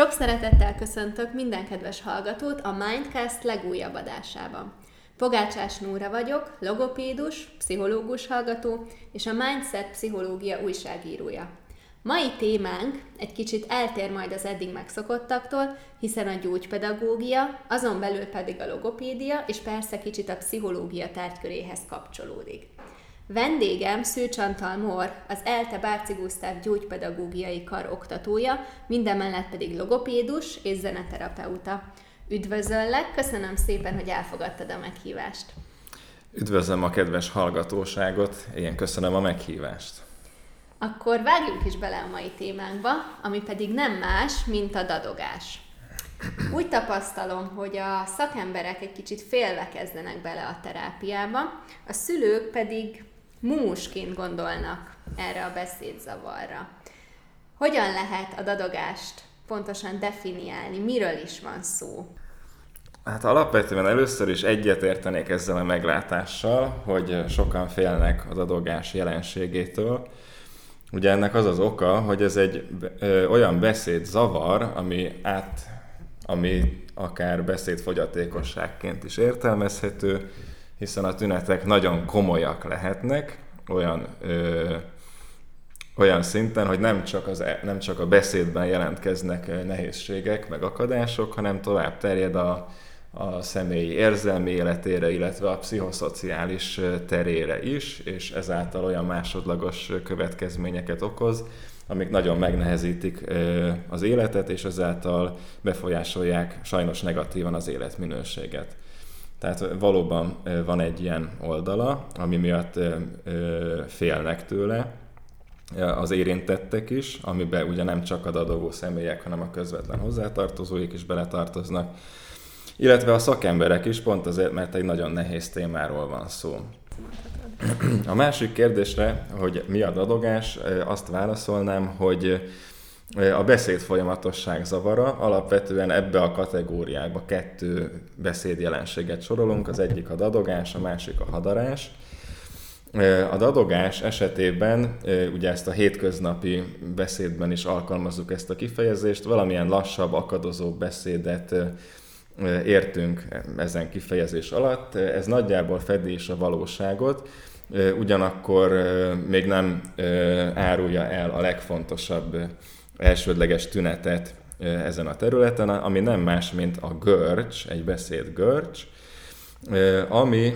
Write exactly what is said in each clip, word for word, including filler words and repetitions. Sok szeretettel köszöntök minden kedves hallgatót a Mindcast legújabb adásában. Fogácsás Nóra vagyok, logopédus, pszichológus hallgató és a Mindset pszichológia újságírója. Mai témánk egy kicsit eltér majd az eddig megszokottaktól, hiszen a gyógypedagógia, azon belül pedig a logopédia és persze kicsit a pszichológia tárgyköréhez kapcsolódik. Vendégem Szűcs Antal Mor, az Elte Bárci Gusztár gyógypedagógiai kar oktatója, mindemellett pedig logopédus és zeneterapeuta. Üdvözöllek, köszönöm szépen, hogy elfogadtad a meghívást. Üdvözlöm a kedves hallgatóságot, én köszönöm a meghívást. Akkor vágjunk is bele a mai témánkba, ami pedig nem más, mint a dadogás. Úgy tapasztalom, hogy a szakemberek egy kicsit félve kezdenek bele a terápiába, a szülők pedig mumusként gondolnak erre a beszédzavarra. Hogyan lehet a dadogást pontosan definiálni? Miről is van szó? Hát alapvetően először is egyetértenék ezzel a meglátással, hogy sokan félnek a dadogás jelenségétől. Ugye ennek az az oka, hogy ez egy ö, olyan beszédzavar, ami, át, ami akár beszédfogyatékosságként is értelmezhető, hiszen a tünetek nagyon komolyak lehetnek, olyan, ö, olyan szinten, hogy nem csak, az, nem csak a beszédben jelentkeznek nehézségek, meg akadások, hanem tovább terjed a, a személyi érzelmi életére, illetve a pszichoszociális terére is, és ezáltal olyan másodlagos következményeket okoz, amik nagyon megnehezítik az életet, és ezáltal befolyásolják sajnos negatívan az életminőséget. Tehát valóban van egy ilyen oldala, ami miatt félnek tőle az érintettek is, amiben ugye nem csak a dadogó személyek, hanem a közvetlen hozzátartozóik is beletartoznak, illetve a szakemberek is, pont azért, mert egy nagyon nehéz témáról van szó. A másik kérdésre, hogy mi a dadogás, azt válaszolnám, hogy a beszédfolyamatosság zavara, alapvetően ebbe a kategóriába kettő beszédjelenséget sorolunk, az egyik a dadogás, a másik a hadarás. A dadogás esetében, ugye ezt a hétköznapi beszédben is alkalmazzuk ezt a kifejezést, valamilyen lassabb, akadozóbb beszédet értünk ezen kifejezés alatt. Ez nagyjából fedi is a valóságot, ugyanakkor még nem árulja el a legfontosabb elsődleges tünetet ezen a területen, ami nem más, mint a görcs, egy beszéd görcs, ami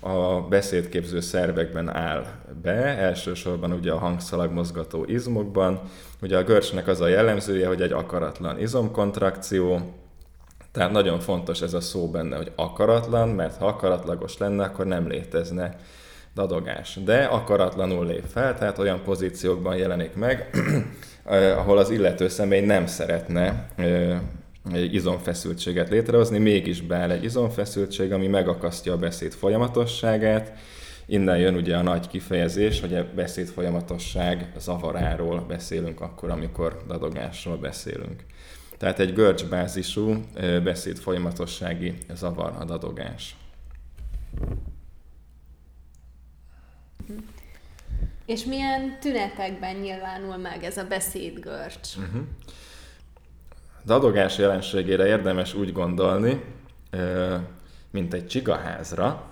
a beszédképző szervekben áll be, elsősorban ugye a hangszalagmozgató izmokban. Ugye a görcsnek az a jellemzője, hogy egy akaratlan izomkontrakció. Tehát nagyon fontos ez a szó benne, hogy akaratlan, mert ha akaratlagos lenne, akkor nem létezne dadogás. De akaratlanul lép fel, tehát olyan pozíciókban jelenik meg, ahol az illető személy nem szeretne izomfeszültséget létrehozni, mégis beáll egy izomfeszültség, ami megakasztja a beszéd folyamatosságát. Innen jön ugye a nagy kifejezés, hogy a beszéd folyamatosság zavaráról beszélünk akkor, amikor dadogásról beszélünk. Tehát egy görcsbázisú beszéd folyamatossági zavar a dadogás. És milyen tünetekben nyilvánul meg ez a beszédgörcs? Uh-huh. Dadogás jelenségére érdemes úgy gondolni, mint egy csigaházra,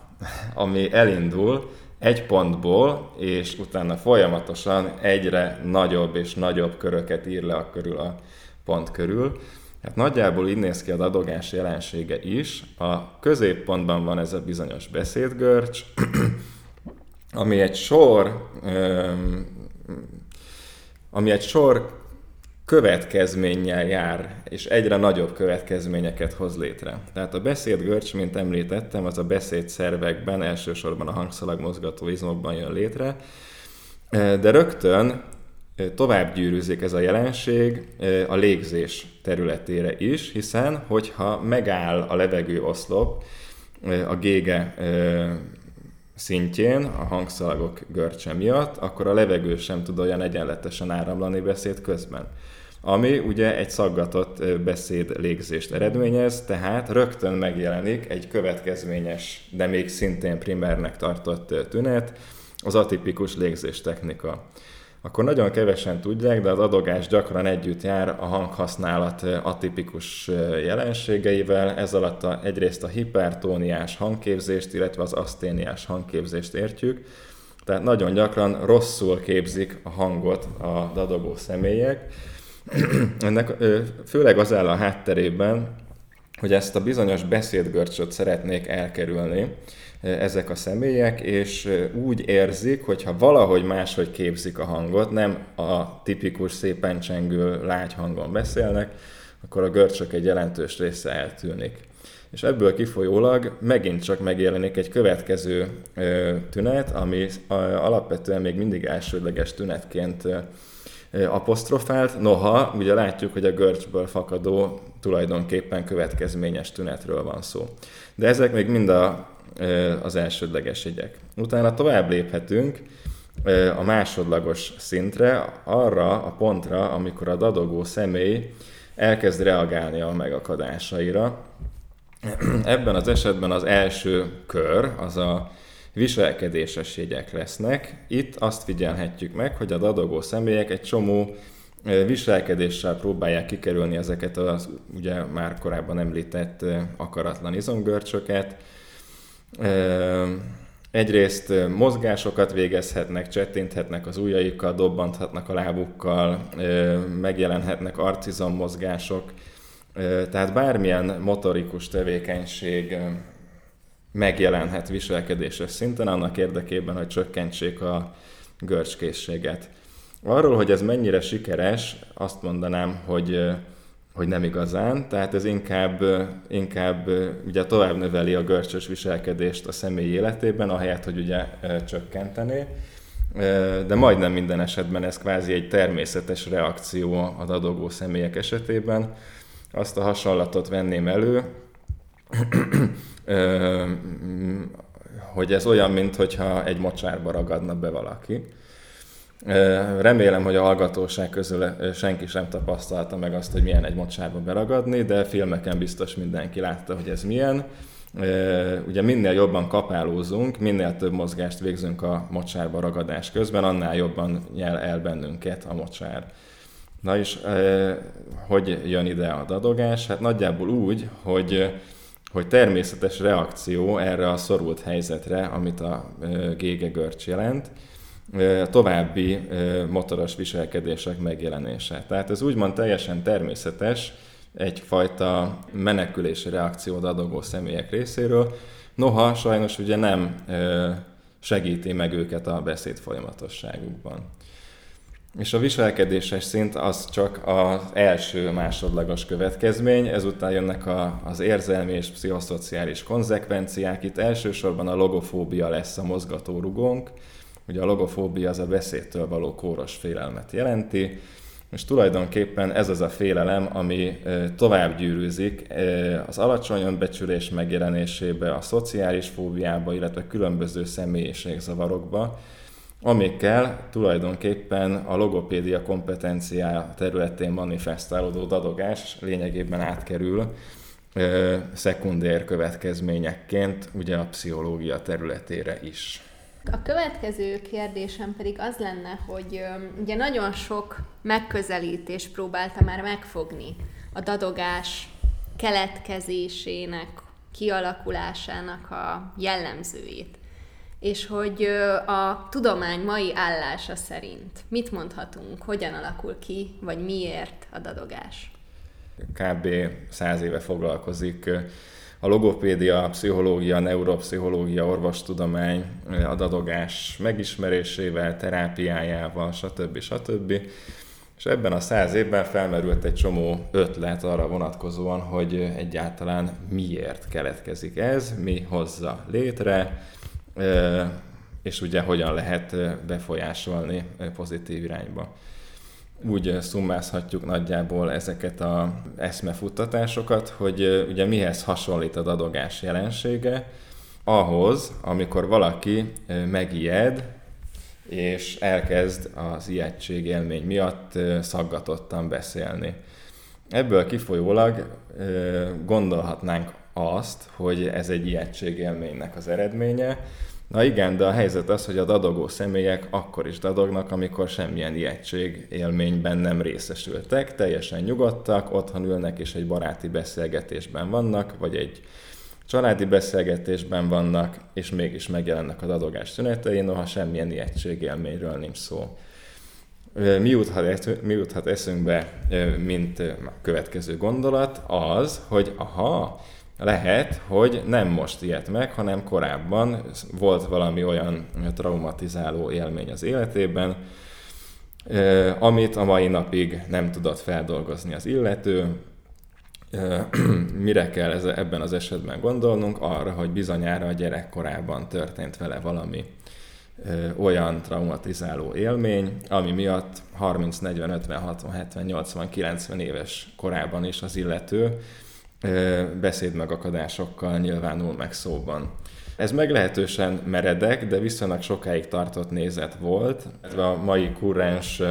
ami elindul egy pontból, és utána folyamatosan egyre nagyobb és nagyobb köröket ír le a körül a pont körül. Hát nagyjából így néz ki a dadogás jelensége is. A középpontban van ez a bizonyos beszédgörcs, ami egy sor, ami egy sor következménnyel jár, és egyre nagyobb következményeket hoz létre. Tehát a beszédgörcs, mint említettem, az a beszédszervekben, elsősorban a hangszalagmozgató izmokban jön létre, de rögtön tovább gyűrűzik ez a jelenség a légzés területére is, hiszen hogyha megáll a levegőoszlop a gége szintjén, a hangszalagok görcse miatt, akkor a levegő sem tud olyan egyenletesen áramlani beszéd közben. Ami ugye egy szaggatott beszéd légzést eredményez, tehát rögtön megjelenik egy következményes, de még szintén primernek tartott tünet, az atipikus légzéstechnika. akkor nagyon kevesen tudják, de az adogás gyakran együtt jár a hanghasználat atipikus jelenségeivel. Ez alatt a, egyrészt a hipertóniás hangképzést, illetve az aszténiás hangképzést értjük. Tehát nagyon gyakran rosszul képzik a hangot a dadogó személyek. Ennek főleg az áll a hátterében, hogy ezt a bizonyos beszédgörcsöt szeretnék elkerülni ezek a személyek, és úgy érzik, hogyha valahogy máshogy képzik a hangot, nem a tipikus szépen csengő lágy hangon beszélnek, akkor a görcsök egy jelentős része eltűnik. És ebből kifolyólag megint csak megjelenik egy következő tünet, ami alapvetően még mindig elsődleges tünetként apostrofált, noha ugye látjuk, hogy a görcsből fakadó tulajdonképpen következményes tünetről van szó. De ezek még mind a, az elsődleges jegyek. Utána tovább léphetünk a másodlagos szintre, arra a pontra, amikor a dadogó személy elkezd reagálni a megakadásaira. Ebben az esetben az első kör, az a viselkedéses jegyek lesznek. Itt azt figyelhetjük meg, hogy a dadogó személyek egy csomó viselkedéssel próbálják kikerülni ezeket az ugye már korábban említett akaratlan izomgörcsöket. Egyrészt mozgásokat végezhetnek, csettinthetnek az ujjaikkal, dobbanthatnak a lábukkal, megjelenhetnek arcizommozgások, tehát bármilyen motorikus tevékenység megjelenhet viselkedéses szinten annak érdekében, hogy csökkentsék a görcskészséget. Arról, hogy ez mennyire sikeres, azt mondanám, hogy, hogy nem igazán, tehát ez inkább, inkább ugye tovább növeli a görcsös viselkedést a személy életében, ahelyett, hogy ugye csökkentené, de majdnem minden esetben ez kvázi egy természetes reakció a dadogó személyek esetében. Azt a hasonlatot venném elő, hogy ez olyan, mintha egy mocsárba ragadna be valaki. Remélem, hogy a hallgatóság közül senki sem tapasztalta meg azt, hogy milyen egy mocsárba beragadni, de filmeken biztos mindenki látta, hogy ez milyen. Ugye minél jobban kapálózunk, minél több mozgást végzünk a mocsárba ragadás közben, annál jobban nyel el bennünket a mocsár. Na és hogy jön ide a dadogás? Hát nagyjából úgy, hogy hogy természetes reakció erre a szorult helyzetre, amit a gégegörcs jelent, további motoros viselkedések megjelenése. Tehát ez úgymond teljesen természetes, egyfajta menekülési reakció dadogó személyek részéről, noha sajnos ugye nem segíti meg őket a beszéd folyamatosságukban. És a viselkedéses szint az csak az első másodlagos következmény, ezután jönnek a, az érzelmi és pszichoszociális konzekvenciák. Itt elsősorban a logofóbia lesz a mozgatórugónk. Ugye a logofóbia az a beszédtől való kóros félelmet jelenti, és tulajdonképpen ez az a félelem, ami tovább gyűrűzik az alacsony önbecsülés megjelenésébe, a szociális fóbiába, illetve különböző személyiségzavarokba, amikkel tulajdonképpen a logopédia kompetenciája területén manifesztálódó dadogás lényegében átkerül ö, szekundér következményekként ugye a pszichológia területére is. A következő kérdésem pedig az lenne, hogy ö, ugye nagyon sok megközelítést próbálta már megfogni a dadogás keletkezésének, kialakulásának a jellemzőit. És hogy a tudomány mai állása szerint mit mondhatunk, hogyan alakul ki, vagy miért a dadogás? körülbelül száz éve foglalkozik a logopédia, a pszichológia, a neuropszichológia, orvostudomány a dadogás megismerésével, terápiájával, stb. stb. És ebben a száz évben felmerült egy csomó ötlet arra vonatkozóan, hogy egyáltalán miért keletkezik ez, mi hozza létre, és ugye hogyan lehet befolyásolni pozitív irányba. Úgy szummázhatjuk nagyjából ezeket az eszmefuttatásokat, hogy ugye mihez hasonlít a dadogás jelensége, ahhoz, amikor valaki megijed, és elkezd az ijegység élmény miatt szaggatottan beszélni. Ebből kifolyólag gondolhatnánk azt, hogy ez egy ijegységélménynek az eredménye, Na igen, de a helyzet az, hogy a dadogó személyek akkor is dadognak, amikor semmilyen ijegység élményben nem részesültek, teljesen nyugodtak, otthon ülnek és egy baráti beszélgetésben vannak, vagy egy családi beszélgetésben vannak, és mégis megjelennek a dadogás tünetei, noha semmilyen ijegység élményről nincs szó. Mi juthat, mi juthat eszünkbe, mint a következő gondolat, az, hogy aha, lehet, hogy nem most ilyet meg, hanem korábban volt valami olyan traumatizáló élmény az életében, amit a mai napig nem tudott feldolgozni az illető. Mire kell ez, ebben az esetben gondolnunk? Arra, hogy bizonyára a gyerekkorában történt vele valami olyan traumatizáló élmény, ami miatt harminc, negyven, ötven, hatvan, hetven, nyolcvan, kilencven éves korában is az illető beszédmegakadásokkal nyilvánul meg szóban. Ez meglehetősen meredek, de viszonylag sokáig tartott nézet volt. A mai kurrens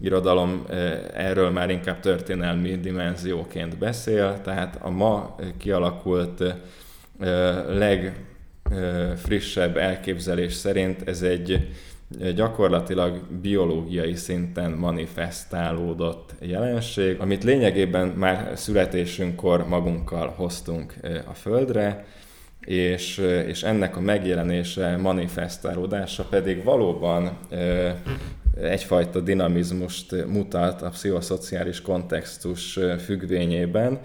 irodalom erről már inkább történelmi dimenzióként beszél, tehát a ma kialakult legfrissebb elképzelés szerint ez egy gyakorlatilag biológiai szinten manifestálódott jelenség, amit lényegében már születésünkkor magunkkal hoztunk a Földre, és, és ennek a megjelenése, manifestálódása pedig valóban egyfajta dinamizmust mutat a pszichoszociális kontextus függvényében,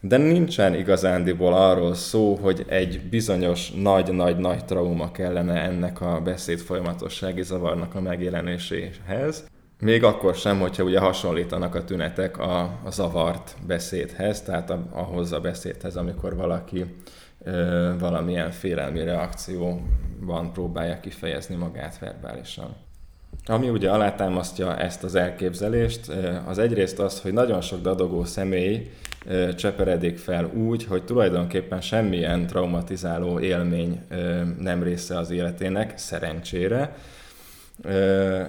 de nincsen igazándiból arról szó, hogy egy bizonyos nagy-nagy-nagy trauma kellene ennek a beszéd folyamatossági zavarnak a megjelenéséhez. Még akkor sem, hogyha ugye hasonlítanak a tünetek a, a zavart beszédhez, tehát a, ahhoz a beszédhez, amikor valaki ö, valamilyen félelmi reakcióban próbálja kifejezni magát verbálisan. Ami ugye alátámasztja ezt az elképzelést, az egyrészt az, hogy nagyon sok dadogó személy cseperedik fel úgy, hogy tulajdonképpen semmilyen traumatizáló élmény nem része az életének, szerencsére.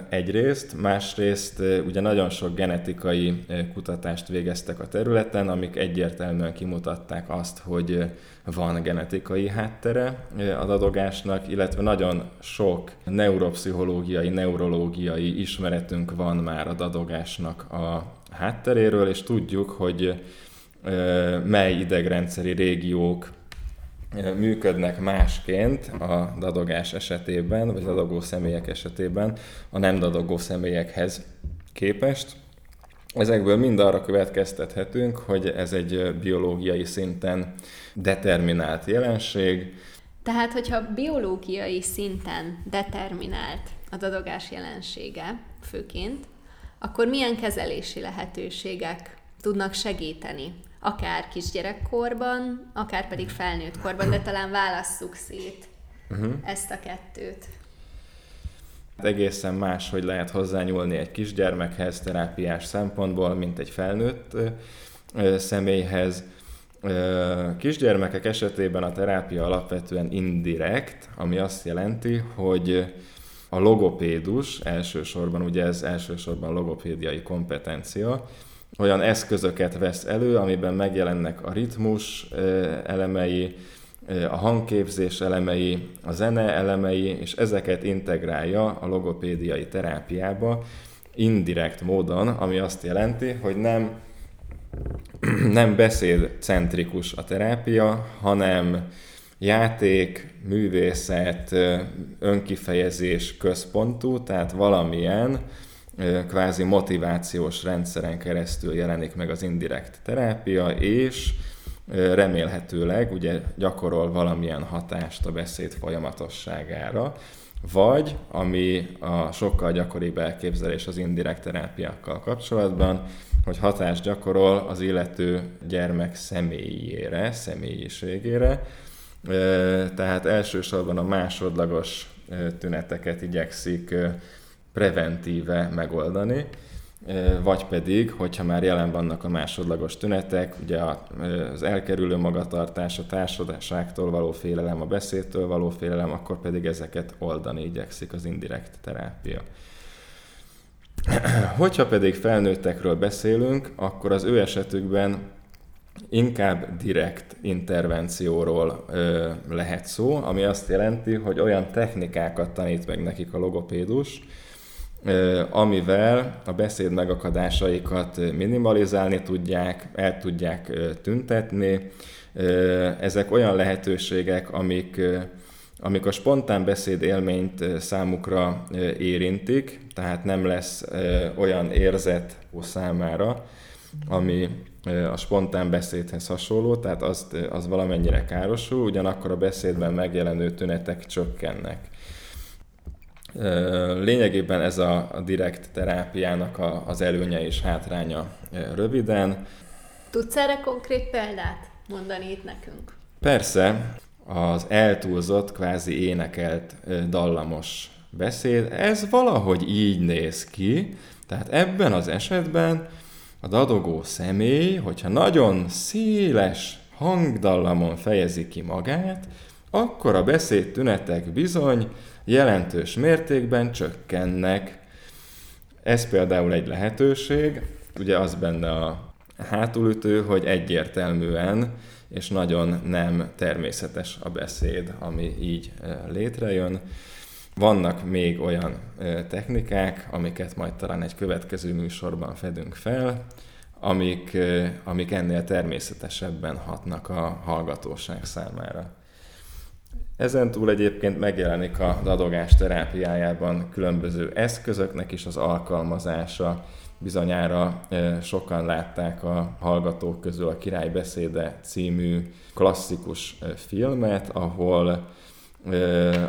Egyrészt, másrészt ugye nagyon sok genetikai kutatást végeztek a területen, amik egyértelműen kimutatták azt, hogy van genetikai háttere a dadogásnak, illetve nagyon sok neuropszichológiai, neurológiai ismeretünk van már a dadogásnak a hátteréről, és tudjuk, hogy mely idegrendszeri régiók működnek másként a dadogás esetében, vagy dadogó személyek esetében a nem dadogó személyekhez képest. Ezekből mind arra következtethetünk, hogy ez egy biológiai szinten determinált jelenség. Tehát, hogyha biológiai szinten determinált a dadogás jelensége főként, akkor milyen kezelési lehetőségek tudnak segíteni? Akár kisgyerekkorban, akár pedig felnőtt korban, de talán válasszuk szét uh-huh. ezt a kettőt. Egészen más, hogy lehet hozzányúlni egy kisgyermekhez terápiás szempontból, mint egy felnőtt ö, személyhez. Ö, kisgyermekek esetében a terápia alapvetően indirekt, ami azt jelenti, hogy a logopédus, elsősorban ugye ez elsősorban logopédiai kompetencia, olyan eszközöket vesz elő, amiben megjelennek a ritmus elemei, a hangképzés elemei, a zene elemei, és ezeket integrálja a logopédiai terápiába indirekt módon, ami azt jelenti, hogy nem, nem beszédcentrikus a terápia, hanem játék, művészet, önkifejezés központú, tehát valamilyen kvázi motivációs rendszeren keresztül jelenik meg az indirekt terápia, és remélhetőleg ugye gyakorol valamilyen hatást a beszéd folyamatosságára, vagy, ami a sokkal gyakoribb elképzelés az indirekt terápiákkal kapcsolatban, hogy hatást gyakorol az illető gyermek személyére, személyiségére, tehát elsősorban a másodlagos tüneteket igyekszik preventíve megoldani, vagy pedig, hogyha már jelen vannak a másodlagos tünetek, ugye az elkerülő magatartás, a társaságtól való félelem, a beszédtől való félelem, akkor pedig ezeket oldani igyekszik az indirekt terápia. Hogyha pedig felnőttekről beszélünk, akkor az ő esetükben inkább direkt intervencióról ö, lehet szó, ami azt jelenti, hogy olyan technikákat tanít meg nekik a logopédus, ö, amivel a beszéd megakadásaikat minimalizálni tudják, el tudják ö, tüntetni. Ö, ezek olyan lehetőségek, amik, ö, amik a spontán beszéd élményt ö, számukra ö, érintik, tehát nem lesz ö, olyan érzet számára, ami a spontán beszédhez hasonló, tehát az, az valamennyire károsul, ugyanakkor a beszédben megjelenő tünetek csökkennek. Lényegében ez a, a direkt terápiának a, az előnye és hátránya röviden. Tudsz erre konkrét példát mondani itt nekünk? Persze, az eltúlzott, kvázi énekelt, dallamos beszéd, ez valahogy így néz ki, tehát ebben az esetben a dadogó személy, hogyha nagyon széles hangdallamon fejezi ki magát, akkor a beszédtünetek bizony jelentős mértékben csökkennek. Ez például egy lehetőség, ugye az benne a hátulütő, hogy egyértelműen és nagyon nem természetes a beszéd, ami így létrejön. Vannak még olyan technikák, amiket majd talán egy következő műsorban fedünk fel, amik, amik ennél természetesebben hatnak a hallgatóság számára. Ezen túl egyébként megjelenik a dadogás terápiájában különböző eszközöknek is az alkalmazása. Bizonyára sokan látták a hallgatók közül a Király beszéde című klasszikus filmet, ahol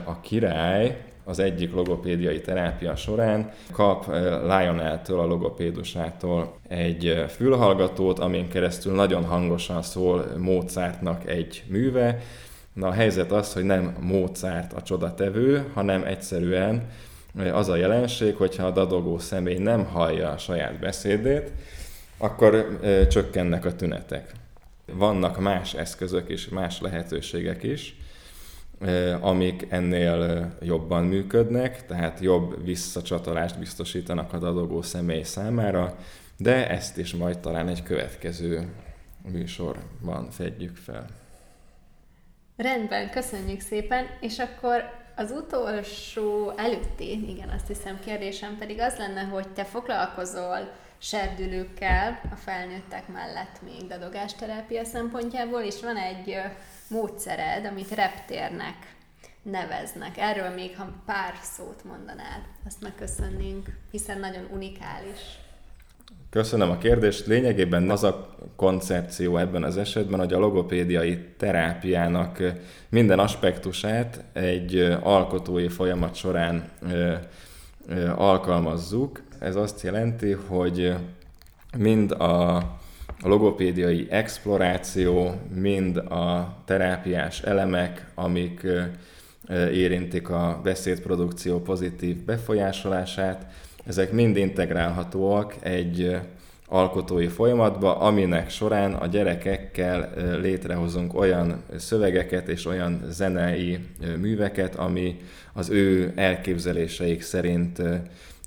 a király az egyik logopédiai terápia során kap Lioneltől, a logopédusától egy fülhallgatót, amin keresztül nagyon hangosan szól Mozartnak egy műve. Na, a helyzet az, hogy nem Mozart a csodatevő, hanem egyszerűen az a jelenség, hogyha a dadogó személy nem hallja a saját beszédét, akkor csökkennek a tünetek. Vannak más eszközök is, más lehetőségek is, amik ennél jobban működnek, tehát jobb visszacsatolást biztosítanak a dadogó személy számára, de ezt is majd talán egy következő műsorban fedjük fel. Rendben, köszönjük szépen, és akkor az utolsó előtti, igen, azt hiszem kérdésem pedig az lenne, hogy te foglalkozol serdülőkkel a felnőttek mellett még dadogásterápia szempontjából, és van egy módszered, amit reptérnek neveznek. Erről még, ha pár szót mondanál, azt megköszönnénk, hiszen nagyon unikális. Köszönöm a kérdést. Lényegében az a koncepció ebben az esetben, hogy a logopédiai terápiának minden aspektusát egy alkotói folyamat során alkalmazzuk. Ez azt jelenti, hogy mind a logopédiai exploráció, mind a terápiás elemek, amik érintik a beszédprodukció pozitív befolyásolását, ezek mind integrálhatóak egy alkotói folyamatba, aminek során a gyerekekkel létrehozunk olyan szövegeket és olyan zenei műveket, ami az ő elképzeléseik szerint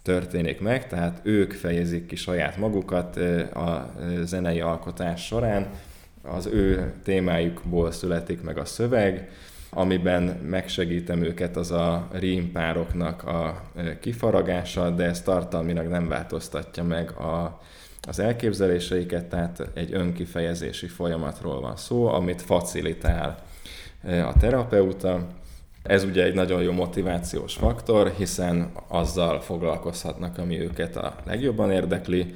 történik meg, tehát ők fejezik ki saját magukat a zenei alkotás során, az ő témájukból születik meg a szöveg, amiben megsegítem őket az a rímpároknak a kifaragása, de ez tartalmilag nem változtatja meg a, az elképzeléseiket, tehát egy önkifejezési folyamatról van szó, amit facilitál a terapeuta. Ez ugye egy nagyon jó motivációs faktor, hiszen azzal foglalkozhatnak, ami őket a legjobban érdekli,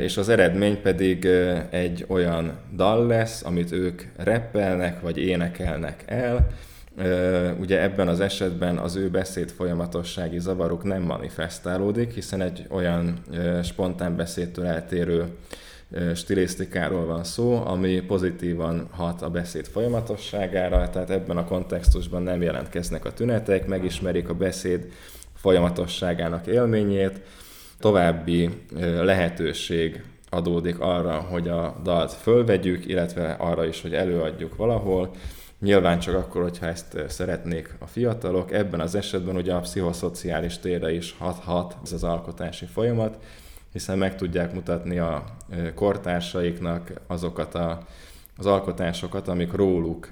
és az eredmény pedig egy olyan dal lesz, amit ők rappelnek vagy énekelnek el. Ugye ebben az esetben az ő beszéd folyamatossági zavaruk nem manifestálódik, hiszen egy olyan spontán beszédtől eltérő stilisztikáról van szó, ami pozitívan hat a beszéd folyamatosságára, tehát ebben a kontextusban nem jelentkeznek a tünetek, megismerik a beszéd folyamatosságának élményét, további lehetőség adódik arra, hogy a dalt fölvegyük, illetve arra is, hogy előadjuk valahol, nyilván csak akkor, hogyha ezt szeretnék a fiatalok, ebben az esetben ugye a pszichoszociális térre is hat-hat ez az alkotási folyamat, hiszen meg tudják mutatni a kortársaiknak azokat a, az alkotásokat, amik róluk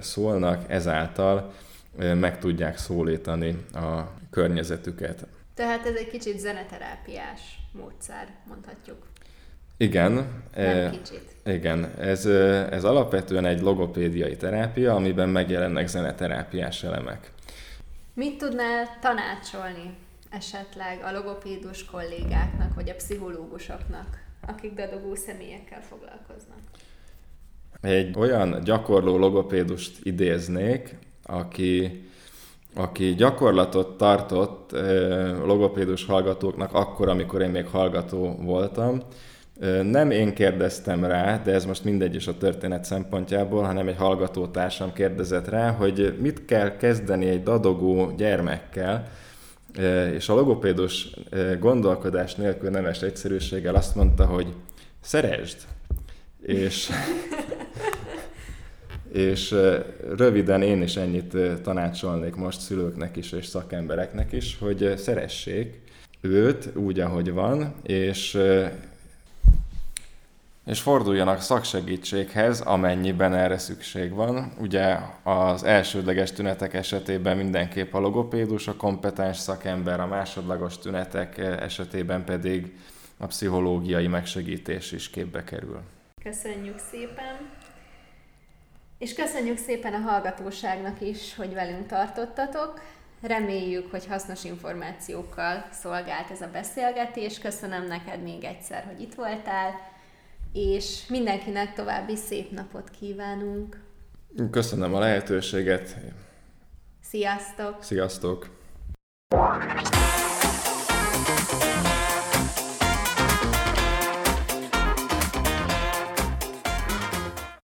szólnak, ezáltal meg tudják szólítani a környezetüket. Tehát ez egy kicsit zeneterápiás módszer, mondhatjuk. Igen. Nem kicsit. Igen. Ez, ez alapvetően egy logopédiai terápia, amiben megjelennek zeneterápiás elemek. Mit tudnál tanácsolni esetleg a logopédus kollégáknak, vagy a pszichológusoknak, akik dadogó személyekkel foglalkoznak? Egy olyan gyakorló logopédust idéznék, aki, aki gyakorlatot tartott logopédus hallgatóknak akkor, amikor én még hallgató voltam. Nem én kérdeztem rá, de ez most mindegy is a történet szempontjából, hanem egy hallgatótársam kérdezett rá, hogy mit kell kezdeni egy dadogó gyermekkel, és a logopédus gondolkodás nélkül nemes egyszerűséggel azt mondta, hogy szeresd! És, és röviden én is ennyit tanácsolnék most szülőknek is és szakembereknek is, hogy szeressék őt úgy, ahogy van, és és forduljanak szaksegítséghez, amennyiben erre szükség van. Ugye az elsődleges tünetek esetében mindenképp a logopédus, a kompetens szakember, a másodlagos tünetek esetében pedig a pszichológiai megsegítés is képbe kerül. Köszönjük szépen! És köszönjük szépen a hallgatóságnak is, hogy velünk tartottatok. Reméljük, hogy hasznos információkkal szolgált ez a beszélgetés. Köszönöm neked még egyszer, hogy itt voltál. És mindenkinek további szép napot kívánunk. Köszönöm a lehetőséget. Sziasztok! Sziasztok!